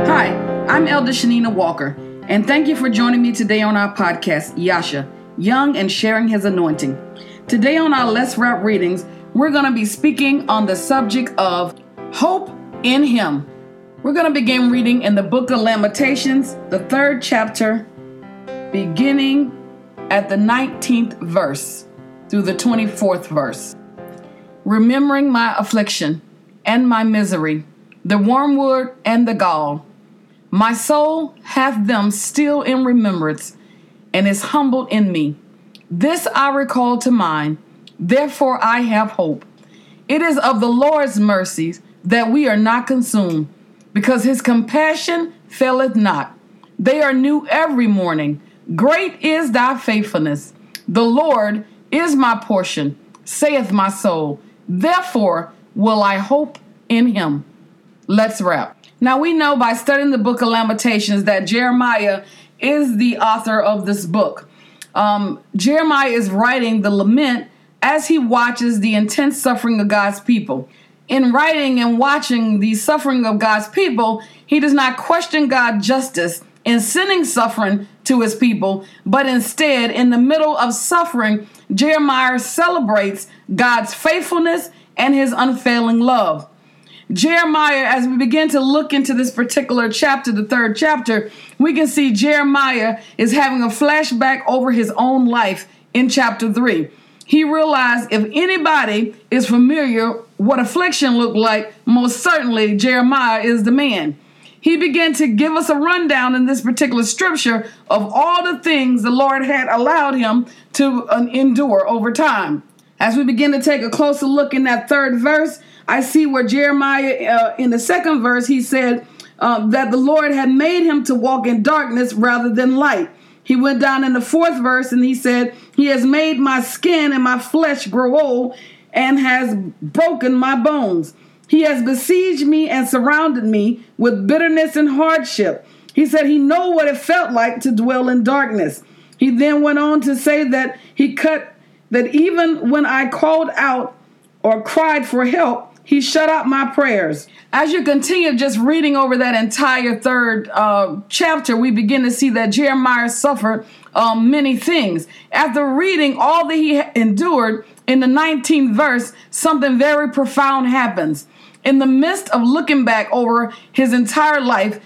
Hi, I'm Elder Shanina Walker, and thank you for joining me today on our podcast, Yasha, Young and Sharing His Anointing. Today on our Let's Wrap readings, we're going to be speaking on the subject of hope in Him. We're going to begin reading in the book of Lamentations, the 3rd chapter, beginning at the 19th verse through the 24th verse. Remembering my affliction and my misery, the wormwood and the gall, my soul hath them still in remembrance, and is humbled in me. This I recall to mind, therefore I have hope. It is of the Lord's mercies that we are not consumed, because his compassion faileth not. They are new every morning. Great is thy faithfulness. The Lord is my portion, saith my soul. Therefore will I hope in him. Let's wrap. Now we know by studying the book of Lamentations that Jeremiah is the author of this book. Jeremiah is writing the lament as he watches the intense suffering of God's people. In writing and watching the suffering of God's people, he does not question God's justice in sending suffering to his people, but instead, in the middle of suffering, Jeremiah celebrates God's faithfulness and his unfailing love. Jeremiah, as we begin to look into this particular chapter, the 3rd chapter, we can see Jeremiah is having a flashback over his own life in chapter 3. He realized if anybody is familiar what affliction looked like, most certainly Jeremiah is the man. He began to give us a rundown in this particular scripture of all the things the Lord had allowed him to endure over time. As we begin to take a closer look in that 3rd verse, I see where Jeremiah, in the 2nd verse, he said that the Lord had made him to walk in darkness rather than light. He went down in the 4th verse and he said, he has made my skin and my flesh grow old and has broken my bones. He has besieged me and surrounded me with bitterness and hardship. He said he know what it felt like to dwell in darkness. He then went on to say that even when I called out or cried for help, he shut out my prayers. As you continue just reading over that entire 3rd chapter, we begin to see that Jeremiah suffered many things. After reading all that he endured in the 19th verse, something very profound happens. In the midst of looking back over his entire life,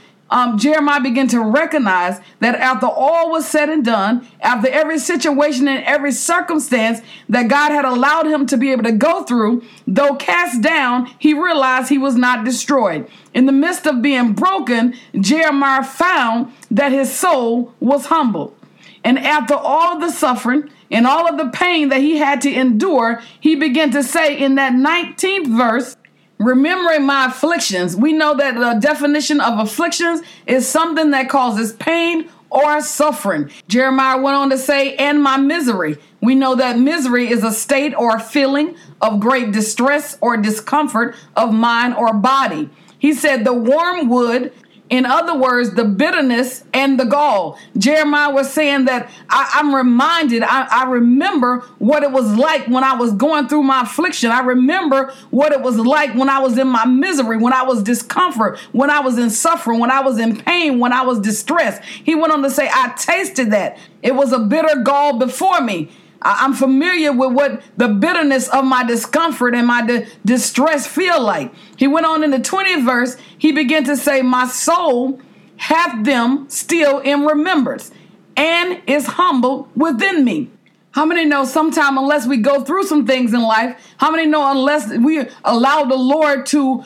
Jeremiah began to recognize that after all was said and done, after every situation and every circumstance that God had allowed him to be able to go through, though cast down, he realized he was not destroyed. In the midst of being broken, Jeremiah found that his soul was humbled. And after all the suffering and all of the pain that he had to endure, he began to say in that 19th verse, remembering my afflictions. We know that the definition of afflictions is something that causes pain or suffering. Jeremiah went on to say, and my misery. We know that misery is a state or feeling of great distress or discomfort of mind or body. He said the wormwood, in other words, the bitterness and the gall. Jeremiah was saying that I'm reminded, I remember what it was like when I was going through my affliction. I remember what it was like when I was in my misery, when I was discomfort, when I was in suffering, when I was in pain, when I was distressed. He went on to say, I tasted that. It was a bitter gall before me. I'm familiar with what the bitterness of my discomfort and my distress feel like. He went on in the 20th verse. He began to say, my soul hath them still in remembrance and is humbled within me. How many know sometime unless we go through some things in life, how many know unless we allow the Lord to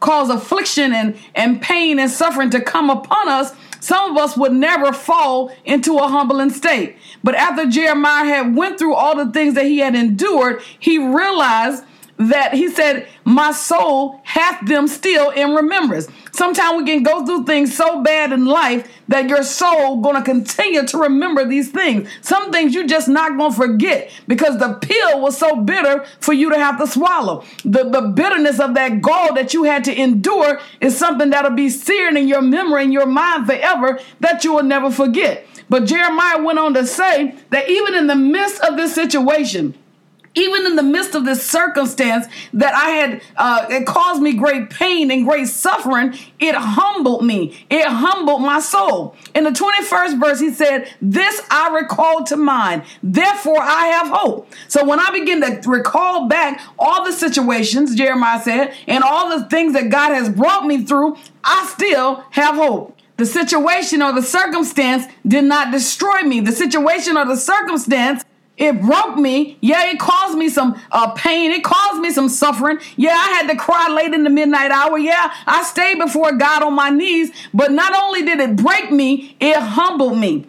cause affliction and pain and suffering to come upon us, some of us would never fall into a humbling state. But after Jeremiah had went through all the things that he had endured, he realized that he said, my soul hath them still in remembrance. Sometimes we can go through things so bad in life that your soul going to continue to remember these things. Some things you just not going to forget because the pill was so bitter for you to have to swallow. The bitterness of that gall that you had to endure is something that'll be seared in your memory and your mind forever that you will never forget. But Jeremiah went on to say that even in the midst of this situation, Even in the midst of this circumstance that I had, it caused me great pain and great suffering, it humbled me. It humbled my soul. In the 21st verse, he said, this I recall to mind, therefore I have hope. So when I begin to recall back all the situations, Jeremiah said, and all the things that God has brought me through, I still have hope. The situation or the circumstance did not destroy me. The situation or the circumstance, it broke me. Yeah, it caused me some pain. It caused me some suffering. Yeah, I had to cry late in the midnight hour. Yeah, I stayed before God on my knees. But not only did it break me, it humbled me.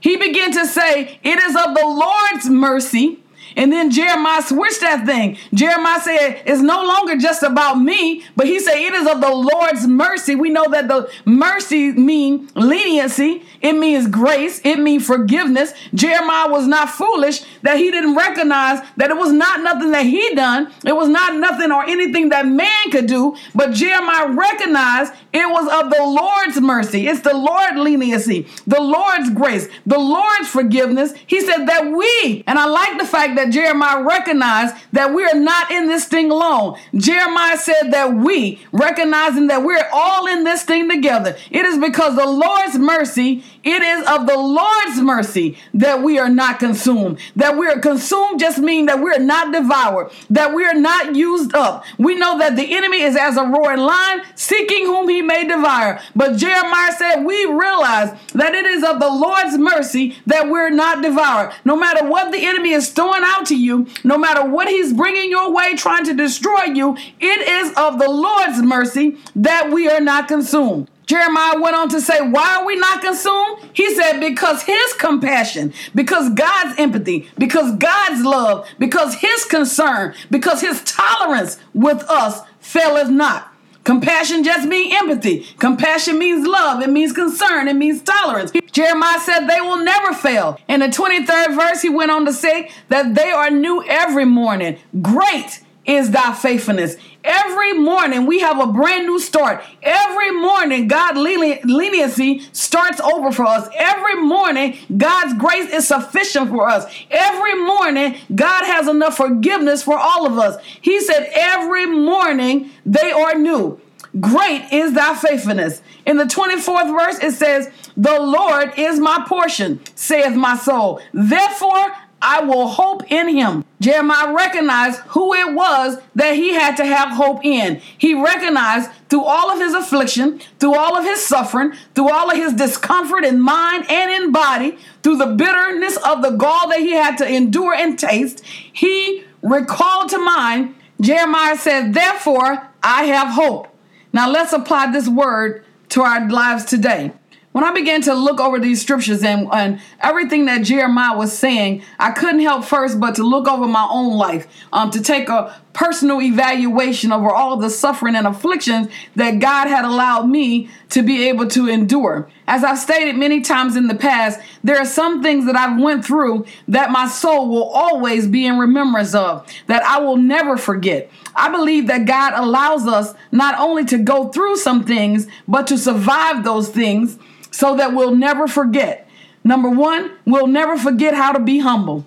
He began to say, it is of the Lord's mercy. And then Jeremiah switched that thing. Jeremiah said, it's no longer just about me, but he said, it is of the Lord's mercy. We know that the mercy means leniency. It means grace. It means forgiveness. Jeremiah was not foolish that he didn't recognize that it was not nothing that he done. It was not nothing or anything that man could do, but Jeremiah recognized it was of the Lord's mercy. It's the Lord's leniency, the Lord's grace, the Lord's forgiveness. He said that we, and I like the fact that Jeremiah recognized that we are not in this thing alone. Jeremiah said that we, recognizing that we're all in this thing together, it is because the Lord's mercy, it is of the Lord's mercy that we are not consumed. That we are consumed just mean that we are not devoured, that we are not used up. We know that the enemy is as a roaring lion, seeking whom he may devour. But Jeremiah said, we realize that it is of the Lord's mercy that we're not devoured. No matter what the enemy is throwing out to you, no matter what he's bringing your way, trying to destroy you, it is of the Lord's mercy that we are not consumed. Jeremiah went on to say, why are we not consumed? He said, because his compassion, because God's empathy, because God's love, because his concern, because his tolerance with us faileth not. Compassion just means empathy. Compassion means love. It means concern. It means tolerance. Jeremiah said they will never fail. In the 23rd verse, he went on to say that they are new every morning. Great is thy faithfulness. Every morning we have a brand new start. Every morning God's leniency starts over for us. Every morning God's grace is sufficient for us. Every morning God has enough forgiveness for all of us. He said every morning they are new. Great is thy faithfulness. In the 24th verse it says, the Lord is my portion, saith my soul. Therefore I will hope in him. Jeremiah recognized who it was that he had to have hope in. He recognized through all of his affliction, through all of his suffering, through all of his discomfort in mind and in body, through the bitterness of the gall that he had to endure and taste, he recalled to mind, Jeremiah said, therefore, I have hope. Now let's apply this word to our lives today. When I began to look over these scriptures and everything that Jeremiah was saying, I couldn't help first but to look over my own life, to take a personal evaluation over all the suffering and afflictions that God had allowed me to be able to endure. As I've stated many times in the past, there are some things that I've went through that my soul will always be in remembrance of, that I will never forget. I believe that God allows us not only to go through some things, but to survive those things, so that we'll never forget. Number one, we'll never forget how to be humble.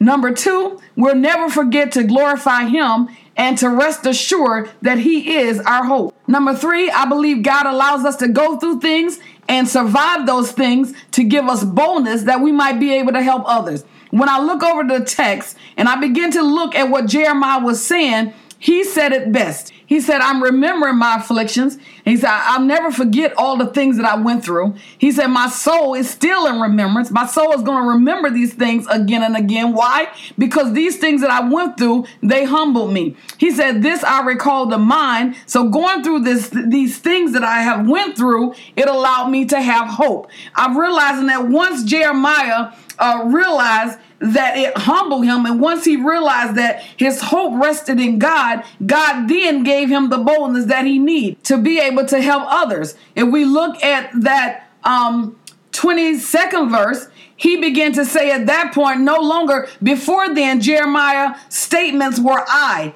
Number two, we'll never forget to glorify him and to rest assured that he is our hope. Number three, I believe God allows us to go through things and survive those things to give us boldness that we might be able to help others. When I look over the text and I begin to look at what Jeremiah was saying, he said it best. He said, I'm remembering my afflictions. He said, I'll never forget all the things that I went through. He said, my soul is still in remembrance. My soul is going to remember these things again and again. Why? Because these things that I went through, they humbled me. He said, this I recall to mind. So going through these things that I have went through, it allowed me to have hope. I'm realizing that once Jeremiah realized that it humbled him, and once he realized that his hope rested in God, God then gave him the boldness that he needed to be able to help others. If we look at that 22nd verse, he began to say at that point, no longer before then, Jeremiah's statements were I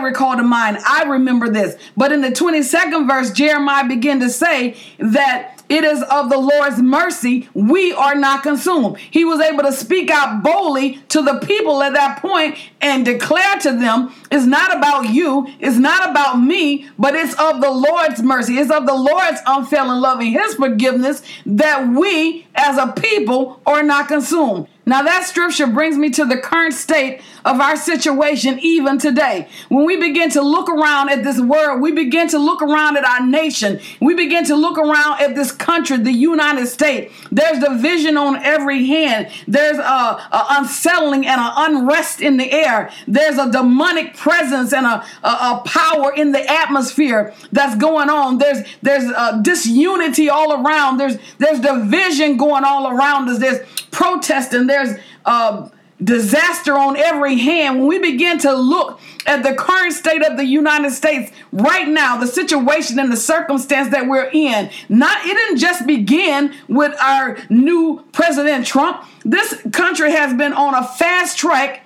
recall to mind, I remember this. But in the 22nd verse, Jeremiah began to say that It is of the Lord's mercy we are not consumed. He was able to speak out boldly to the people at that point and declare to them, it's not about you, it's not about me, but it's of the Lord's mercy. It's of the Lord's unfailing love and his forgiveness that we as a people are not consumed. Now that scripture brings me to the current state of our situation even today. When we begin to look around at this world, we begin to look around at our nation. We begin to look around at this country, the United States. There's division on every hand. There's a unsettling and an unrest in the air. There's a demonic presence and a power in the atmosphere that's going on. There's disunity all around. There's division going all around us. There's protesting. There's disaster on every hand. When we begin to look at the current state of the United States right now, the situation and the circumstance that we're in, it didn't just begin with our new President Trump. This country has been on a fast track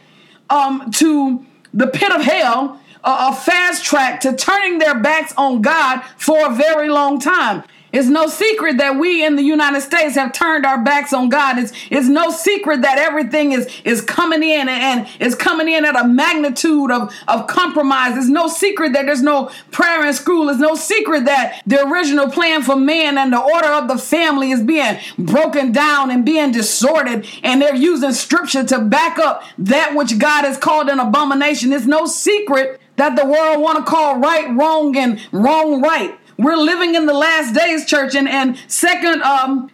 to the pit of hell, a fast track to turning their backs on God for a very long time. It's no secret that we in the United States have turned our backs on God. It's no secret that everything is coming in and is coming in at a magnitude of compromise. It's no secret that there's no prayer in school. It's no secret that the original plan for man and the order of the family is being broken down and being distorted. And they're using scripture to back up that which God has called an abomination. It's no secret that the world want to call right wrong and wrong right. We're living in the last days, church, and Second Chronicles,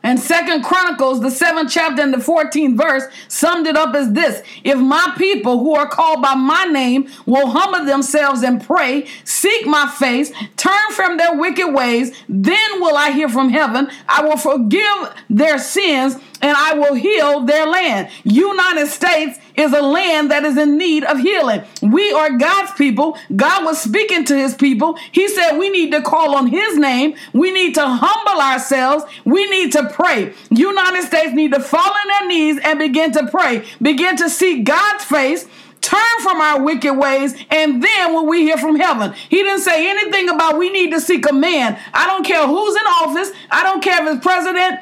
the 7th chapter and the 14th verse, summed it up as this: if my people who are called by my name will humble themselves and pray, seek my face, turn from their wicked ways, then will I hear from heaven. I will forgive their sins and I will heal their land. United States is a land that is in need of healing. We are God's people. God was speaking to his people. He said we need to call on his name. We need to humble ourselves. We need to pray. United States need to fall on their knees and begin to pray. Begin to seek God's face. Turn from our wicked ways, and then when we hear from heaven. He didn't say anything about we need to seek a man. I don't care who's in office. I don't care if it's president,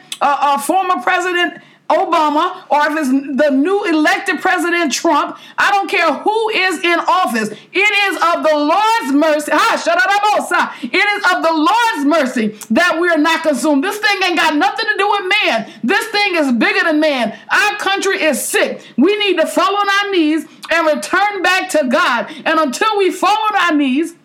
former president Obama, or if it's the new elected president Trump. I don't care who is in office. It is of the Lord's mercy. It is of the Lord's mercy that we are not consumed. This thing ain't got nothing to do with man. This thing is bigger than man. Our country is sick. We need to fall on our knees and return back to God. And until we fall on our knees,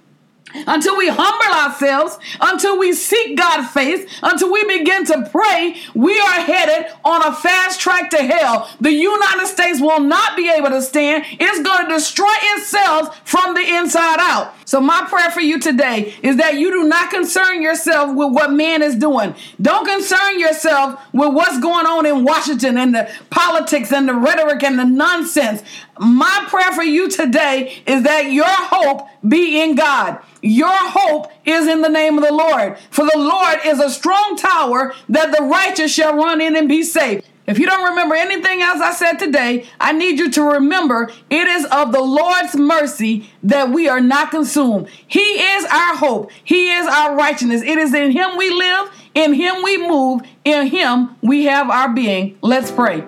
until we humble ourselves, until we seek God's face, until we begin to pray, we are headed on a fast track to hell. The United States will not be able to stand. It's going to destroy itself from the inside out. So my prayer for you today is that you do not concern yourself with what man is doing. Don't concern yourself with what's going on in Washington and the politics and the rhetoric and the nonsense. My prayer for you today is that your hope be in God. Your hope is in the name of the Lord. For the Lord is a strong tower that the righteous shall run in and be safe. If you don't remember anything else I said today, I need you to remember it is of the Lord's mercy that we are not consumed. He is our hope. He is our righteousness. It is in him we live, in him we move, in him we have our being. Let's pray.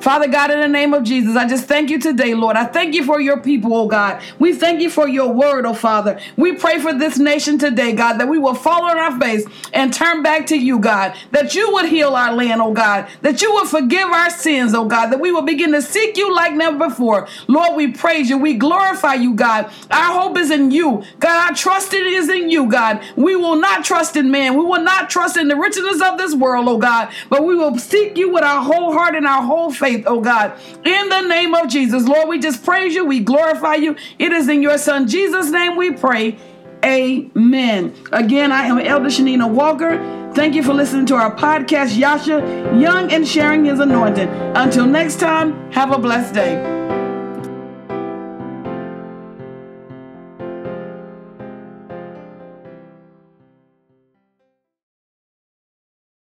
Father God, in the name of Jesus, I just thank you today, Lord. I thank you for your people, oh God. We thank you for your word, oh Father. We pray for this nation today, God, that we will fall on our face and turn back to you, God, that you would heal our land, oh God, that you would forgive our sins, oh God, that we will begin to seek you like never before. Lord, we praise you. We glorify you, God. Our hope is in you. God, our trust is in you, God. We will not trust in man. We will not trust in the richness of this world, oh God, but we will seek you with our whole heart and our whole faith. Oh God, in the name of Jesus, Lord, we just praise you. We glorify you. It is in your son, Jesus' name we pray. Amen. Again, I am Elder Shanina Walker. Thank you for listening to our podcast, Yasha, Young and Sharing His Anointing. Until next time, have a blessed day.